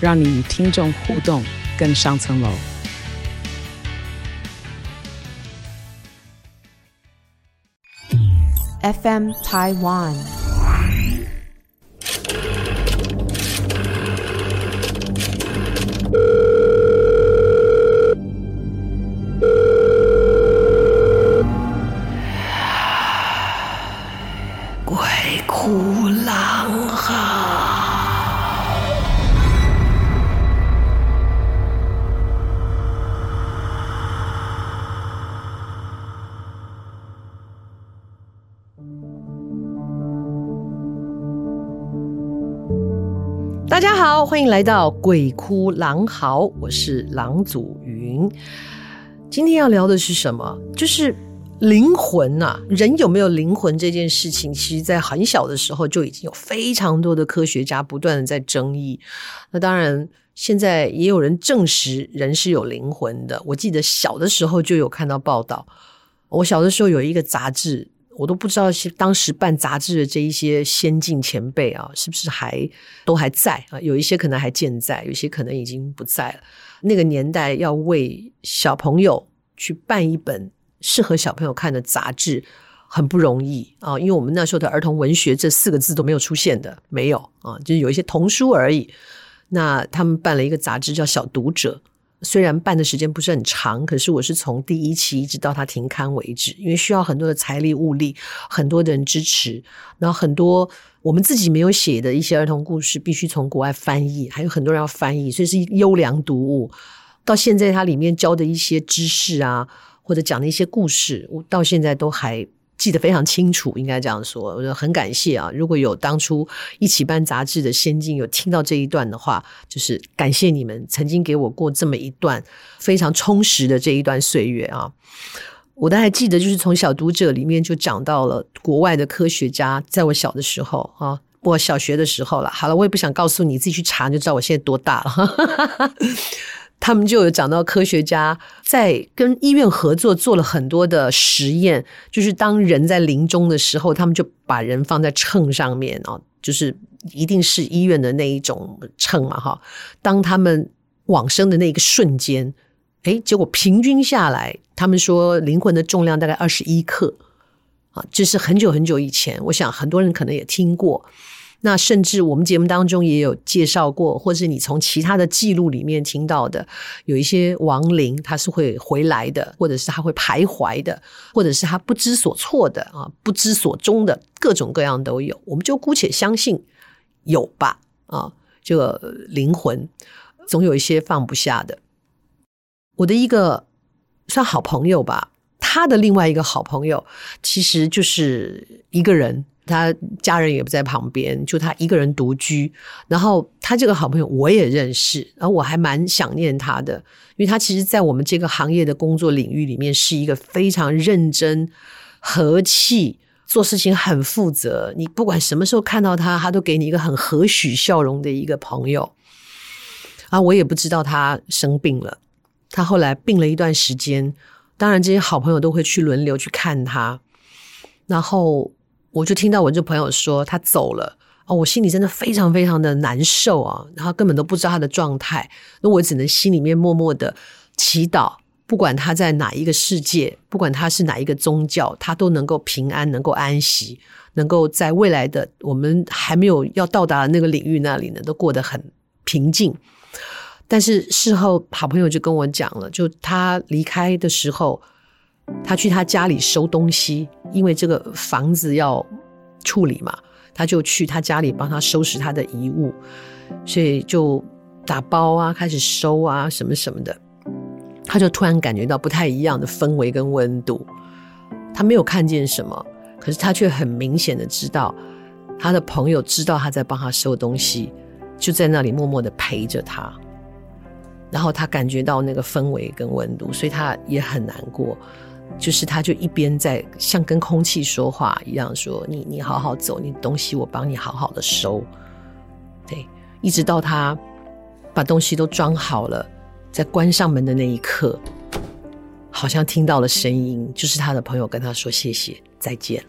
让你与听众互动更上层楼。FM Taiwan。鬼哭狼嚎，大家好，欢迎来到鬼哭狼嚎，我是郎祖筠。今天要聊的是什么？就是灵魂啊，人有没有灵魂这件事情，其实在很小的时候就已经有非常多的科学家不断的在争议。那当然现在也有人证实人是有灵魂的。我记得小的时候就有看到报道，我小的时候有一个杂志，我都不知道当时办杂志的这一些先进前辈啊，是不是都还在啊？有一些可能还健在，有些可能已经不在了。那个年代要为小朋友去办一本适合小朋友看的杂志很不容易啊，因为我们那时候的儿童文学这四个字都没有出现的，没有啊，就是有一些童书而已。那他们办了一个杂志叫《小读者》，虽然办的时间不是很长，可是我是从第一期一直到它停刊为止，因为需要很多的财力物力，很多的人支持，然后很多我们自己没有写的一些儿童故事必须从国外翻译，还有很多人要翻译，所以是优良读物。到现在它里面教的一些知识啊，或者讲的一些故事，我到现在都还记得非常清楚，应该这样说。我很感谢啊，如果有当初一起办杂志的先进有听到这一段的话，就是感谢你们曾经给我过这么一段非常充实的这一段岁月啊。我都还记得，就是从小读者里面就讲到了国外的科学家，在我小的时候啊，我小学的时候啦，好了，我也不想告诉你，自己去查就知道我现在多大了。他们就有讲到科学家在跟医院合作做了很多的实验，就是当人在临终的时候，他们就把人放在秤上面啊，就是一定是医院的那一种秤嘛哈。当他们往生的那一个瞬间，结果平均下来，他们说灵魂的重量大概21克啊，这是很久很久以前，我想很多人可能也听过。那甚至我们节目当中也有介绍过，或是你从其他的记录里面听到的，有一些亡灵他是会回来的，或者是他会徘徊的，或者是他不知所措的啊，不知所终的，各种各样都有。我们就姑且相信有吧啊，这个灵魂总有一些放不下的。我的一个算好朋友吧，他的另外一个好朋友其实就是一个人，他家人也不在旁边，就他一个人独居。然后他这个好朋友我也认识，然后我还蛮想念他的，因为他其实在我们这个行业的工作领域里面是一个非常认真和气，做事情很负责，你不管什么时候看到他，他都给你一个很和煦笑容的一个朋友啊。我也不知道他生病了，他后来病了一段时间，当然这些好朋友都会去轮流去看他。然后我就听到我这朋友说他走了啊，我心里真的非常非常的难受啊，然后根本都不知道他的状态，那我只能心里面默默的祈祷，不管他在哪一个世界，不管他是哪一个宗教，他都能够平安，能够安息，能够在未来的我们还没有要到达的那个领域那里呢，都过得很平静。但是事后好朋友就跟我讲了，就他离开的时候，他去他家里收东西，因为这个房子要处理嘛，他就去他家里帮他收拾他的遗物，所以就打包啊，开始收啊，什么什么的。他就突然感觉到不太一样的氛围跟温度，他没有看见什么，可是他却很明显的知道他的朋友知道他在帮他收东西，就在那里默默的陪着他。然后他感觉到那个氛围跟温度，所以他也很难过，就是他就一边在像跟空气说话一样说，你好好走，你东西我帮你好好的收，对，一直到他把东西都装好了，在关上门的那一刻，好像听到了声音，就是他的朋友跟他说谢谢再见。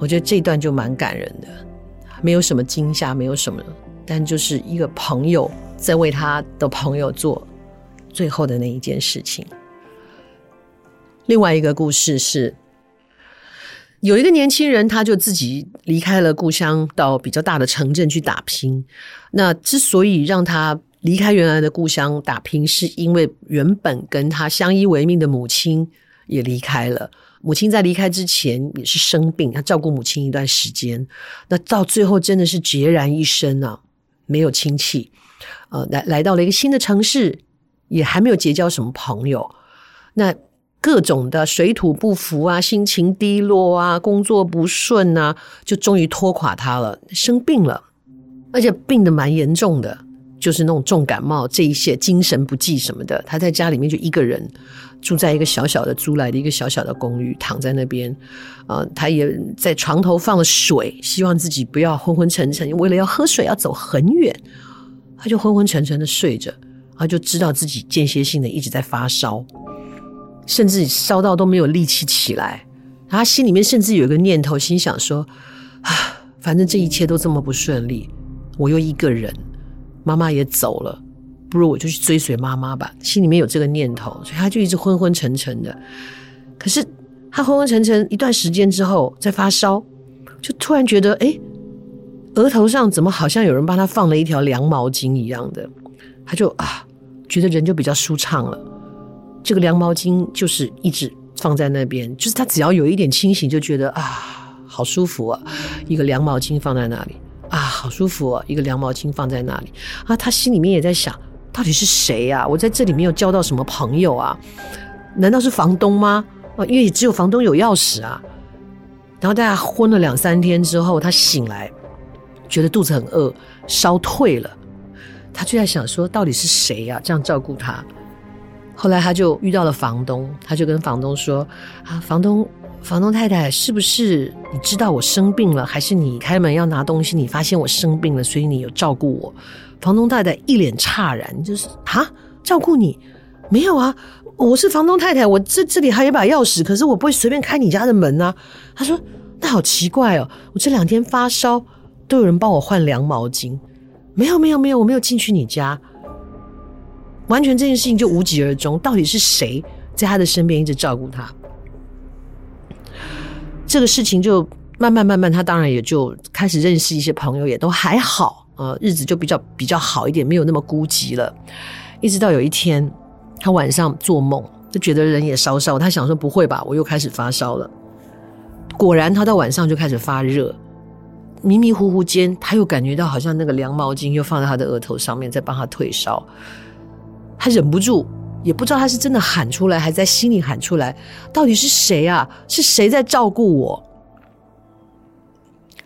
我觉得这一段就蛮感人的，没有什么惊吓，没有什么，但就是一个朋友在为他的朋友做最后的那一件事情。另外一个故事是，有一个年轻人，他就自己离开了故乡，到比较大的城镇去打拼。那之所以让他离开原来的故乡打拼，是因为原本跟他相依为命的母亲也离开了。母亲在离开之前也是生病，他照顾母亲一段时间，那到最后真的是孑然一身啊，没有亲戚，来到了一个新的城市，也还没有结交什么朋友，那各种的水土不服啊，心情低落啊，工作不顺啊，就终于拖垮他了，生病了，而且病得蛮严重的，就是那种重感冒，这一些精神不济什么的。他在家里面就一个人住在一个小小的租来的一个小小的公寓，躺在那边，他也在床头放了水，希望自己不要昏昏沉沉，为了要喝水要走很远，他就昏昏沉沉的睡着，他就知道自己间歇性的一直在发烧，甚至烧到都没有力气起来。他心里面甚至有一个念头，心想说啊，反正这一切都这么不顺利，我又一个人，妈妈也走了，不如我就去追随妈妈吧，心里面有这个念头，所以他就一直昏昏沉沉的。可是他昏昏沉沉一段时间之后再发烧，就突然觉得额头上怎么好像有人帮他放了一条凉毛巾一样的，他就觉得人就比较舒畅了。这个凉毛巾就是一直放在那边，就是他只要有一点清醒就觉得好舒服啊，一个凉毛巾放在那里啊，好舒服哦，一个凉毛巾放在那里啊。他心里面也在想，到底是谁啊？我在这里没有交到什么朋友啊？难道是房东吗？因为只有房东有钥匙啊。然后大家昏了2-3天之后，他醒来，觉得肚子很饿，烧退了，他就在想说，到底是谁啊？这样照顾他。后来他就遇到了房东，他就跟房东说啊，房东太太，是不是你知道我生病了，还是你开门要拿东西，你发现我生病了，所以你有照顾我？房东太太一脸诧然，就是啊，照顾你？没有啊，我是房东太太，我这里还有一把钥匙，可是我不会随便开你家的门啊。他说那好奇怪哦，我这2天发烧，都有人帮我换凉毛巾。没有，我没有进去你家。完全这件事情就无疾而终，到底是谁在他的身边一直照顾他？这个事情就慢慢他当然也就开始认识一些朋友，也都还好，日子就比较好一点，没有那么孤寂了。一直到有一天他晚上做梦，就觉得人也烧烧，他想说不会吧，我又开始发烧了。果然他到晚上就开始发热，迷迷糊糊间他又感觉到好像那个凉毛巾又放在他的额头上面，在帮他退烧。他忍不住，也不知道他是真的喊出来，还在心里喊出来，到底是谁啊？是谁在照顾我？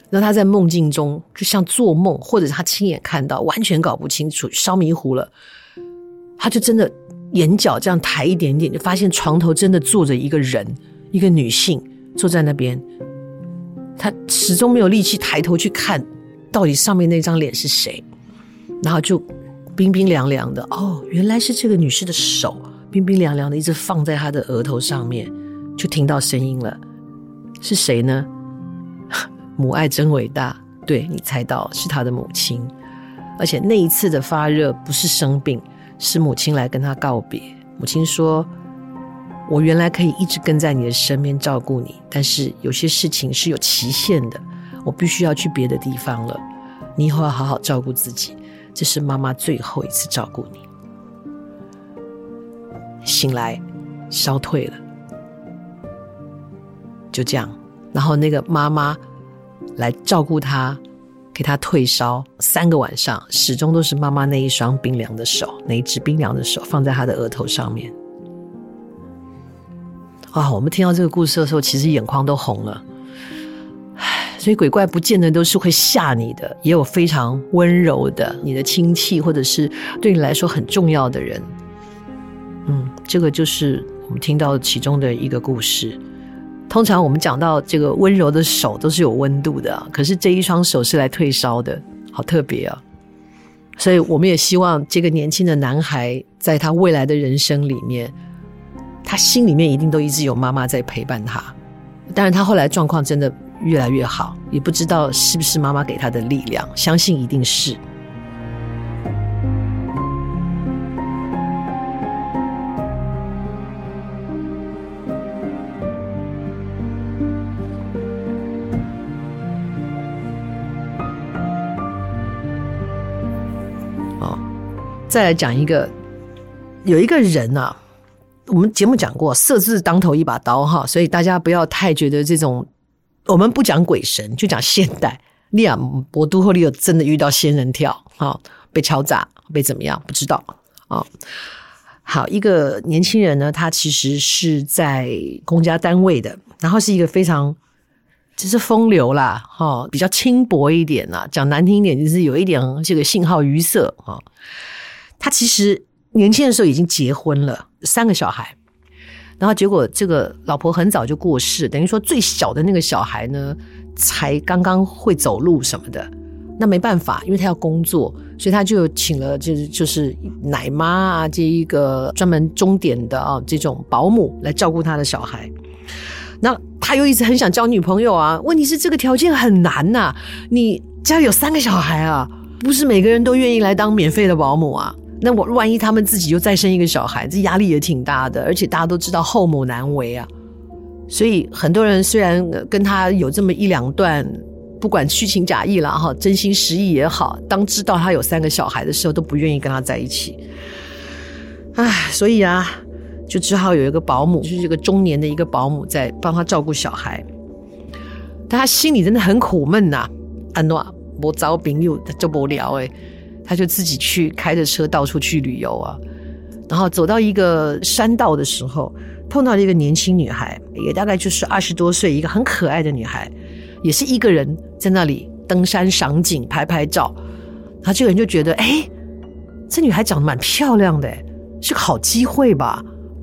然后他在梦境中，就像做梦，或者他亲眼看到，完全搞不清楚，烧迷糊了。他就真的眼角这样抬一点点，就发现床头真的坐着一个人，一个女性坐在那边。他始终没有力气抬头去看，到底上面那张脸是谁，然后就冰冰凉凉的，哦，原来是这个女士的手冰冰凉凉的一直放在她的额头上面，就听到声音了。是谁呢？母爱真伟大，对，你猜到，是她的母亲。而且那一次的发热不是生病，是母亲来跟她告别。母亲说，我原来可以一直跟在你的身边照顾你，但是有些事情是有期限的，我必须要去别的地方了，你以后要好好照顾自己，这是妈妈最后一次照顾你。醒来，烧退了，就这样。然后那个妈妈来照顾他，给他退烧3个晚上，始终都是妈妈那一双冰凉的手，那一只冰凉的手放在他的额头上面。啊，我们听到这个故事的时候，其实眼眶都红了。所以鬼怪不见得都是会吓你的，也有非常温柔的，你的亲戚或者是对你来说很重要的人。嗯，这个就是我们听到其中的一个故事。通常我们讲到这个温柔的手都是有温度的啊，可是这一双手是来退烧的，好特别啊。所以我们也希望这个年轻的男孩在他未来的人生里面，他心里面一定都一直有妈妈在陪伴他。当然他后来状况真的越来越好，也不知道是不是妈妈给他的力量，相信一定是。哦，再来讲一个，有一个人啊，我们节目讲过，色字当头一把刀哈，所以大家不要太觉得这种。我们不讲鬼神，就讲现代。你啊，博都后你有真的遇到仙人跳啊，被敲诈，被怎么样？不知道啊。好，一个年轻人呢，他其实是在公家单位的，然后是一个非常就是风流啦，哈，比较轻薄一点啦，讲难听一点就是有一点这个信号鱼色啊。他其实年轻的时候已经结婚了，3个小孩。然后结果这个老婆很早就过世，等于说最小的那个小孩呢才刚刚会走路什么的，那没办法，因为他要工作，所以他就请了就是奶妈啊，这一个专门钟点的啊这种保姆来照顾他的小孩。那他又一直很想交女朋友啊，问题是这个条件很难啊，你家里有3个小孩啊，不是每个人都愿意来当免费的保姆啊。那我万一他们自己又再生一个小孩，这压力也挺大的，而且大家都知道后母难为啊，所以很多人虽然跟他有这么1-2段，不管虚情假意啦哈，真心实意也好，当知道他有3个小孩的时候，都不愿意跟他在一起。唉，所以啊，就只好有一个保姆，就是一个中年的一个保姆在帮他照顾小孩，但他心里真的很苦闷呐，安诺无找朋友就无聊哎。他就自己去开着车到处去旅游啊，然后走到一个山道的时候，碰到了一个年轻女孩，也大概就是20多岁，一个很可爱的女孩，也是一个人在那里登山赏景拍照。然后这个人就觉得，哎，这女孩长得蛮漂亮的，是个好机会吧，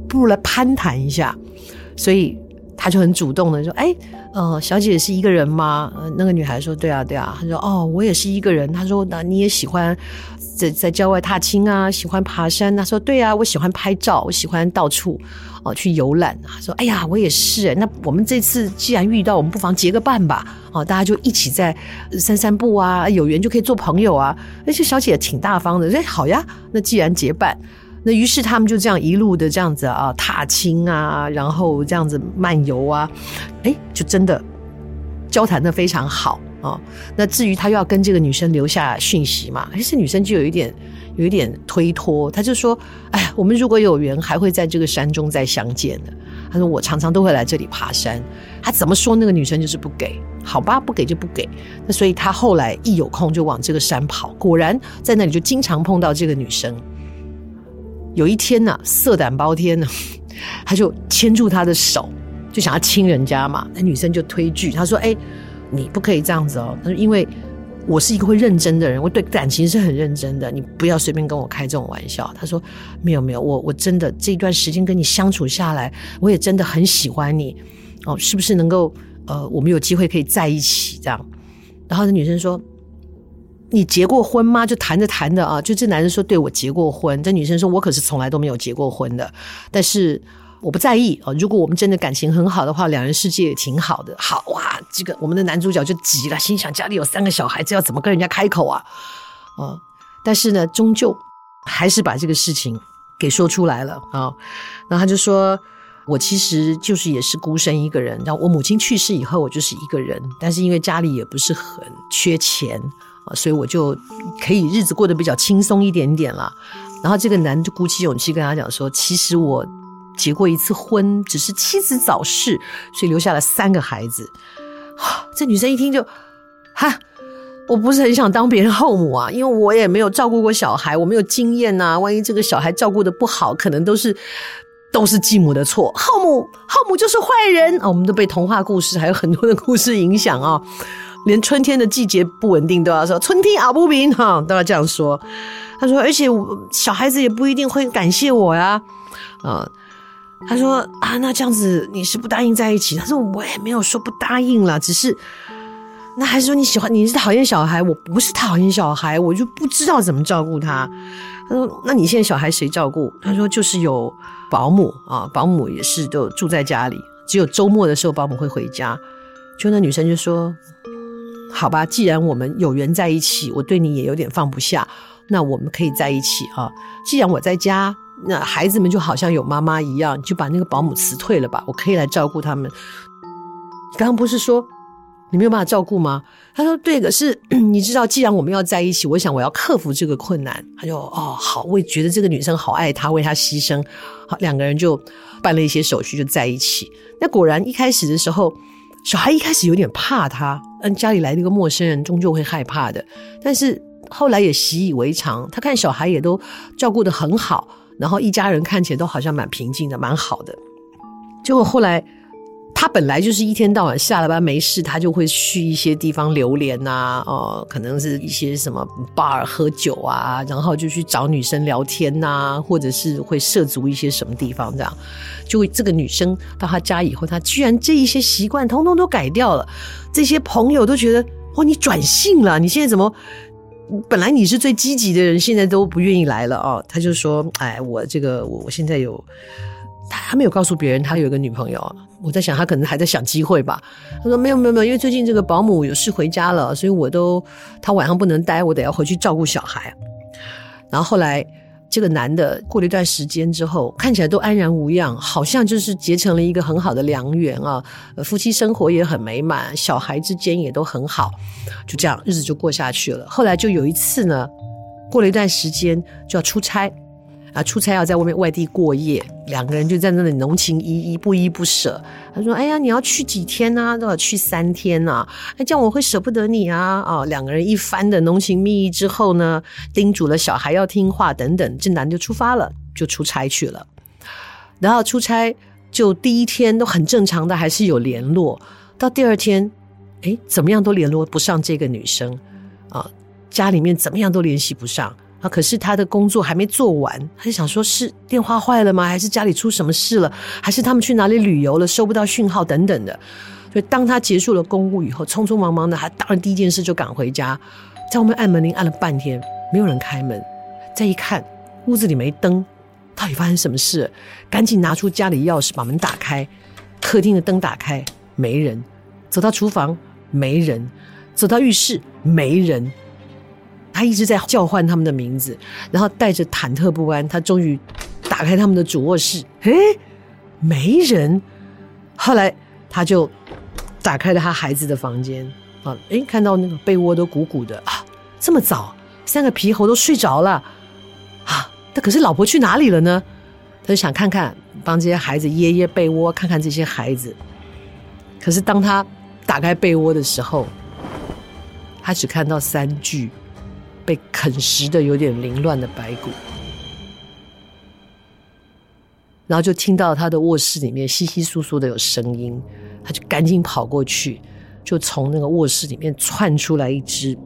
不如来攀谈一下。所以他就很主动的说，哎，小姐是一个人吗？那个女孩说，对啊。她说，哦，我也是一个人。她说，那你也喜欢在郊外踏青啊，喜欢爬山。她说，对啊，我喜欢拍照，我喜欢到处去游览。她说，哎呀，我也是耶，那我们这次既然遇到，我们不妨结个伴吧。大家就一起在散步啊，有缘就可以做朋友啊。而且小姐也挺大方的，哎，好呀，那既然结伴。那于是他们就这样一路的这样子啊，踏青啊，然后这样子漫游啊，哎，就真的交谈的非常好啊。那至于他又要跟这个女生留下讯息嘛，哎，这女生就有一点推脱，她就说，哎，我们如果有缘，还会在这个山中再相见的。她说，我常常都会来这里爬山。她怎么说那个女生就是不给，好吧，不给就不给。那所以她后来一有空就往这个山跑，果然在那里就经常碰到这个女生。有一天呢，色胆包天呢，他就牵住她的手，就想要亲人家嘛。那女生就推拒，她说：“哎，你不可以这样子哦。”她说：“因为我是一个会认真的人，我对感情是很认真的，你不要随便跟我开这种玩笑。”她说：“没有，我真的这一段时间跟你相处下来，我也真的很喜欢你哦，是不是能够我们有机会可以在一起这样？”然后那女生说。你结过婚吗？就谈着啊，就这男人说对我结过婚，这女生说我可是从来都没有结过婚的，但是我不在意啊。如果我们真的感情很好的话，两人世界也挺好的。好哇，这个我们的男主角就急了，心想家里有3个小孩，这要怎么跟人家开口啊？但是呢，终究还是把这个事情给说出来了啊。然后他就说。我其实就是也是孤身一个人，然后我母亲去世以后我就是一个人，但是因为家里也不是很缺钱，所以我就可以日子过得比较轻松一点点啦。然后这个男就鼓起勇气跟他讲说，其实我结过1次婚，只是妻子早逝，所以留下了3个孩子。这女生一听就哈，我不是很想当别人后母啊，因为我也没有照顾过小孩，我没有经验啊，万一这个小孩照顾得不好，可能都是都是继母的错，后母就是坏人啊、哦！我们都被童话故事还有很多的故事影响啊、哦，连春天的季节不稳定都要说春天啊不明哈、哦，都要这样说。他说，而且小孩子也不一定会感谢我呀，啊、他说啊，那这样子你是不答应在一起？他说我也没有说不答应啦，只是那还是说你是讨厌小孩，我不是讨厌小孩，我就不知道怎么照顾他。他说那你现在小孩谁照顾？他说就是有保姆啊，保姆也是都住在家里，只有周末的时候保姆会回家。就那女生就说，好吧，既然我们有缘在一起，我对你也有点放不下，那我们可以在一起啊。既然我在家，那孩子们就好像有妈妈一样，就把那个保姆辞退了吧，我可以来照顾他们。刚刚不是说你没有办法照顾吗？他说对，可是你知道既然我们要在一起，我想我要克服这个困难。他就哦好，我也觉得这个女生好爱他，为他牺牲。好，两个人就办了一些手续就在一起。那果然一开始的时候，小孩一开始有点怕他，家里来那个陌生人终究会害怕的，但是后来也习以为常。他看小孩也都照顾得很好，然后一家人看起来都好像蛮平静的，蛮好的。结果后来他本来就是一天到晚下了班没事，他就会去一些地方流连啊，可能是一些什么 bar 喝酒啊，然后就去找女生聊天啊，或者是会涉足一些什么地方这样。就这个女生到他家以后，他居然这一些习惯通通都改掉了。这些朋友都觉得哦，你转性了，你现在怎么本来你是最积极的人，现在都不愿意来了哦。他就说，哎，我现在有。他没有告诉别人他有一个女朋友，我在想他可能还在想机会吧。他说没有，因为最近这个保姆有事回家了，所以他晚上不能待，我得要回去照顾小孩。然后后来这个男的过了一段时间之后，看起来都安然无恙，好像就是结成了一个很好的良缘啊，夫妻生活也很美满，小孩之间也都很好，就这样日子就过下去了。后来就有一次呢，过了一段时间就要出差啊，出差要在外地过夜，两个人就在那里浓情依依，不依不舍。他说：“哎呀，你要去几天啊？都要去3天啊！哎，这样我会舍不得你啊！”啊、哦，两个人一番的浓情蜜意之后呢，叮嘱了小孩要听话等等，这男就出发了，就出差去了。然后出差就第一天都很正常的，还是有联络。到第二天，哎，怎么样都联络不上这个女生啊、家里面怎么样都联系不上。啊！可是他的工作还没做完，他就想说是电话坏了吗？还是家里出什么事了？还是他们去哪里旅游了，收不到讯号等等的。所以当他结束了公务以后，匆匆忙忙的，他当然第一件事就赶回家，在外面按门铃按了半天，没有人开门。再一看，屋子里没灯，到底发生什么事？赶紧拿出家里钥匙把门打开，客厅的灯打开，没人。走到厨房，没人。走到浴室，没人。他一直在叫唤他们的名字，然后带着忐忑不安，他终于打开他们的主卧室，诶，没人。后来他就打开了他孩子的房间啊，诶，看到那个被窝都鼓鼓的啊，这么早，3个皮猴都睡着了啊，那可是老婆去哪里了呢？他就想看看，帮这些孩子掖掖被窝，看看这些孩子。可是当他打开被窝的时候，他只看到3具。被啃食的有点凌乱的白骨，然后就听到他的卧室里面稀稀疏疏的有声音，他就赶紧跑过去，就从那个卧室里面窜出来一只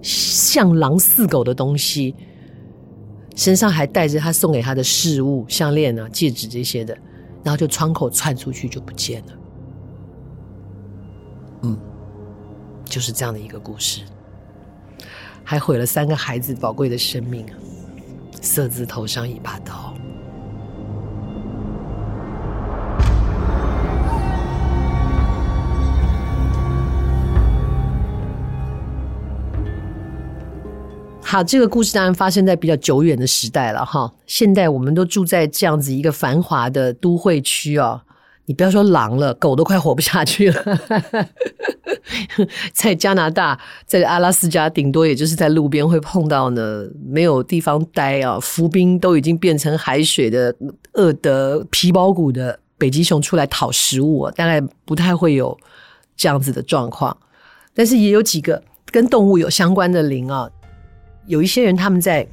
像狼似狗的东西，身上还带着他送给他的饰物，项链啊、戒指这些的，然后就窗口窜出去就不见了。就是这样的一个故事。还毁了3个孩子宝贵的生命，色字头上一把刀。好，这个故事当然发生在比较久远的时代了哈。现代我们都住在这样子一个繁华的都会区哦，你不要说狼了，狗都快活不下去了。在加拿大，在阿拉斯加，顶多也就是在路边会碰到呢，没有地方待啊，浮冰都已经变成海水的，饿得皮包骨的北极熊出来讨食物啊，大概不太会有这样子的状况。但是也有几个跟动物有相关的灵啊，有一些人他们在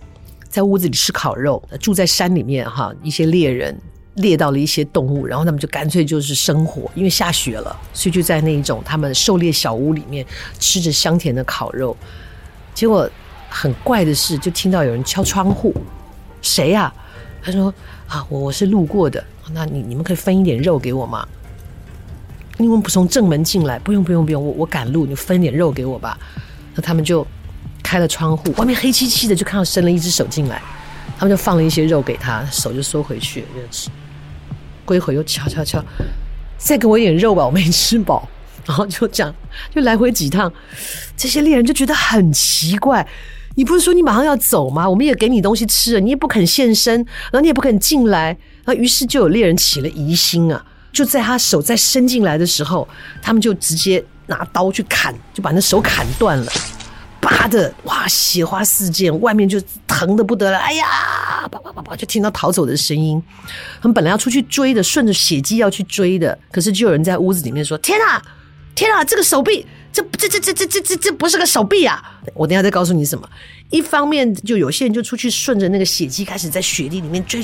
屋子里吃烤肉，住在山里面哈，一些猎人。猎到了一些动物，然后他们就干脆就是生火，因为下雪了，所以就在那一种他们狩猎小屋里面吃着香甜的烤肉。结果很怪的是，就听到有人敲窗户，谁啊？他说啊，我是路过的，那你们可以分一点肉给我吗？你们不从正门进来？不用，我赶路，你分点肉给我吧。那他们就开了窗户，外面黑漆漆的，就看到伸了一只手进来，他们就放了一些肉给他，手就缩回去，没有吃。过一会又敲，再给我一点肉吧，我没吃饱。然后就这样，就来回几趟，这些猎人就觉得很奇怪。你不是说你马上要走吗？我们也给你东西吃了，你也不肯现身，然后你也不肯进来，然后于是就有猎人起了疑心啊。就在他手再伸进来的时候，他们就直接拿刀去砍，就把那手砍断了，拔的哇血花四溅，外面就疼得不得了，哎呀，啪啪啪，就听到逃走的声音。他们本来要出去追的，顺着血迹要去追的，可是就有人在屋子里面说：“天啊，这个手臂，这不是个手臂啊！”我等一下再告诉你什么。一方面就有些人就出去顺着那个血迹开始在雪地里面追，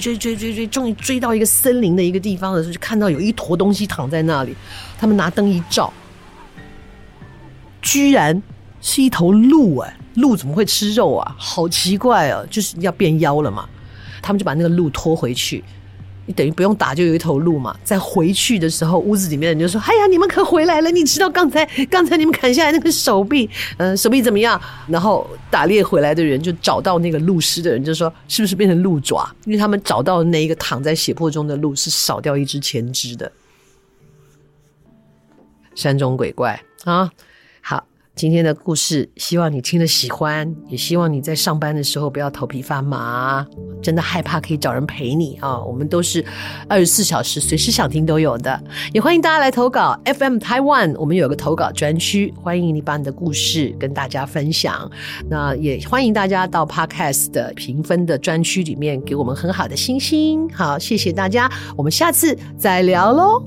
终于追到一个森林的一个地方的时候，就看到有一坨东西躺在那里，他们拿灯一照，居然是一头鹿。鹿怎么会吃肉啊？好奇怪啊，就是要变妖了嘛。他们就把那个鹿拖回去，你等于不用打就有一头鹿嘛。在回去的时候，屋子里面人就说：“哎呀，你们可回来了！你知道刚才你们砍下来那个手臂，手臂怎么样？”然后打猎回来的人就找到那个鹿尸的人，就说：“是不是变成鹿爪？”因为他们找到那一个躺在血泊中的鹿是少掉一只前肢的。山中鬼怪啊！好，今天的故事希望你听了喜欢，也希望你在上班的时候不要头皮发麻，真的害怕可以找人陪你啊！我们都是24小时随时想听都有的，也欢迎大家来投稿 FM Taiwan， 我们有个投稿专区，欢迎你把你的故事跟大家分享。那也欢迎大家到 Podcast 的评分的专区里面给我们很好的星星。好，谢谢大家，我们下次再聊咯。